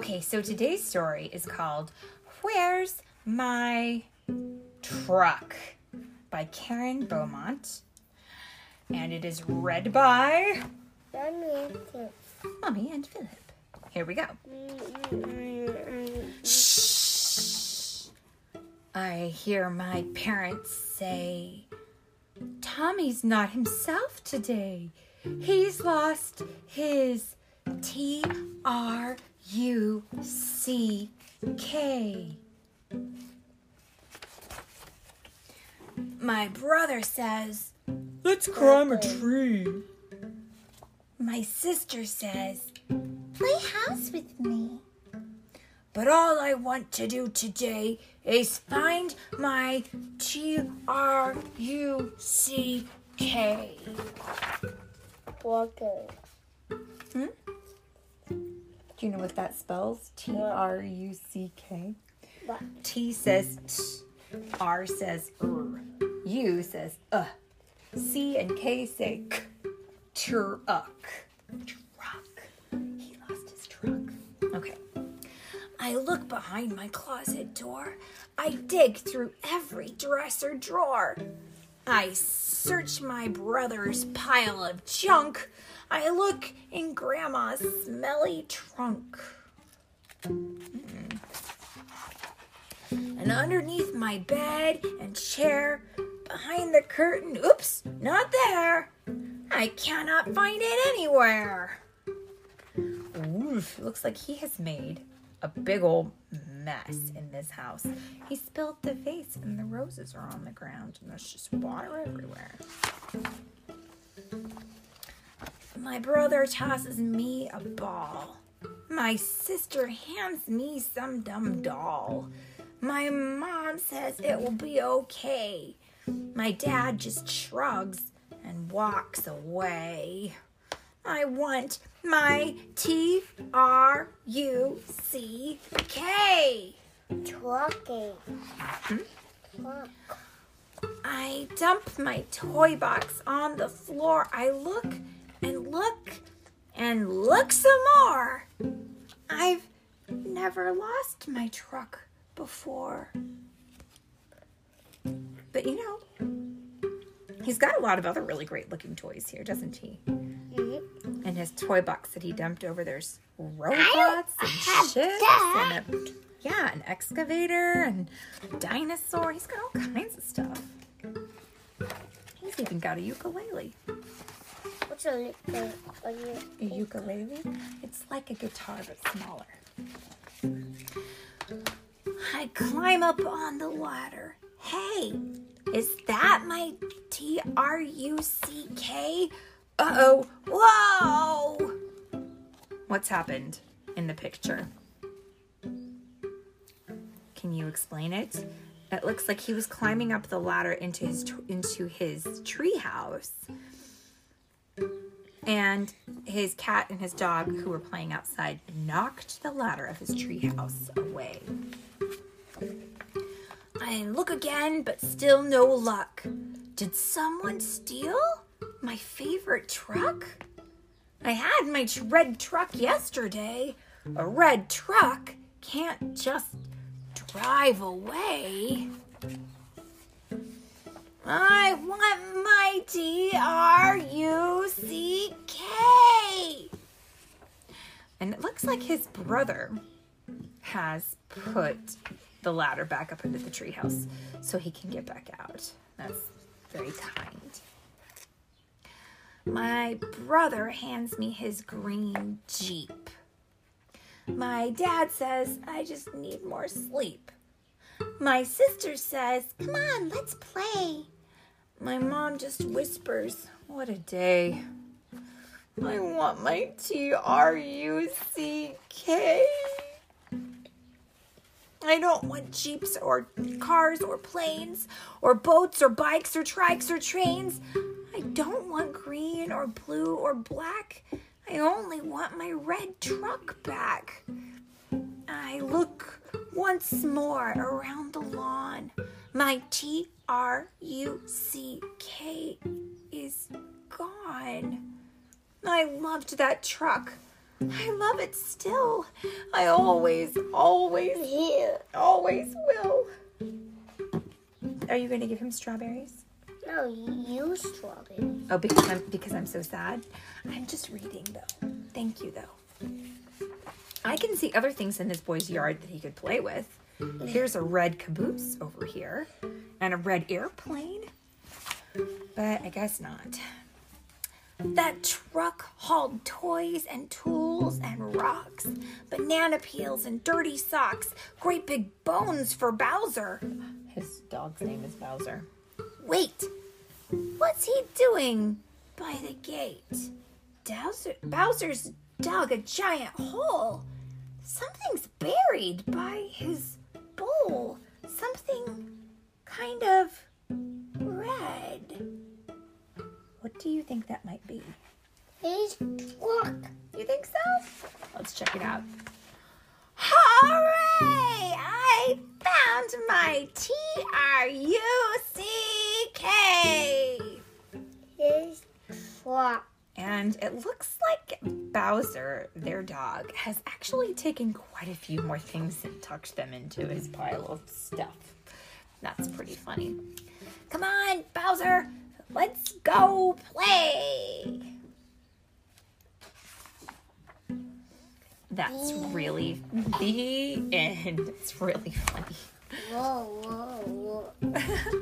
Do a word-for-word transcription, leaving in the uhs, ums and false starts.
Okay, so today's story is called Where's My Truck by Karen Beaumont. And it is read by Mommy and Philip. Mommy and Philip. Here we go. Shh. I hear my parents say, Tommy's not himself today. He's lost his T R U C K. My brother says, let's climb a tree. My sister says, play house with me. But all I want to do today is find my T R U C K. Walker. Hmm? Do you know what that spells? T R U C K. What? T says t, R says r, U says uh, C and K say k, truck. Truck. He lost his truck. Okay. I look behind my closet door. I dig through every dresser drawer. I search my brother's pile of junk. I look in Grandma's smelly trunk. Mm. And underneath my bed and chair, behind the curtain, oops, not there. I cannot find it anywhere. Oof, looks like he has made a big old mess in this house. He spilled the vase and the roses are on the ground and there's just water everywhere. My brother tosses me a ball. My sister hands me some dumb doll. My mom says it will be okay. My dad just shrugs and walks away. I want my T R U C K. Trucking. Hmm? Truck. I dump my toy box on the floor. I look and look and look some more. I've never lost my truck before. But you know, he's got a lot of other really great looking toys here, doesn't he? And his toy box that he dumped over, there's robots and ships and a, yeah, an excavator and a dinosaur. He's got all kinds of stuff. He's even got a ukulele. What's a ukulele? A ukulele? It's like a guitar but smaller. I climb up on the ladder. Hey, is that my T R U C K? Uh-oh. Whoa! What's happened in the picture? Can you explain it? It looks like he was climbing up the ladder into his into his tree house. And his cat and his dog, who were playing outside, knocked the ladder of his tree house away. I look again, but still no luck. Did someone steal my favorite truck? I had my red truck yesterday. A red truck can't just drive away. I want my T R U C K. And it looks like his brother has put the ladder back up into the treehouse so he can get back out. That's very kind. My brother hands me his green Jeep. My dad says, I just need more sleep. My sister says, come on, let's play. My mom just whispers, what a day. I want my T R U C K. I don't want jeeps or cars or planes or boats or bikes or trikes or trains. I don't want green or blue or black. I only want my red truck back. I look once more around the lawn. My T R U C K is gone. I loved that truck. I love it still. I always, always, always will. Are you going to give him strawberries? No, you strawberries. Oh, because I'm, because I'm so sad? I'm just reading, though. Thank you, though. I can see other things in this boy's yard that he could play with. Here's a red caboose over here and a red airplane. But I guess not. That truck hauled toys and tools and rocks, banana peels and dirty socks, great big bones for Bowser. His dog's name is Bowser. Wait, what's he doing by the gate? Bowser, Bowser's dug a giant hole. Something's buried by his bowl. Something kind of red. What do you think that might be? His truck. You think so? Let's check it out. Hooray! I found my T R U C K. His truck. And it looks like Bowser, their dog, has actually taken quite a few more things and tucked them into his pile of stuff. That's pretty funny. Come on, Bowser, let's go play. That's really the end. It's really funny. Whoa, whoa, whoa.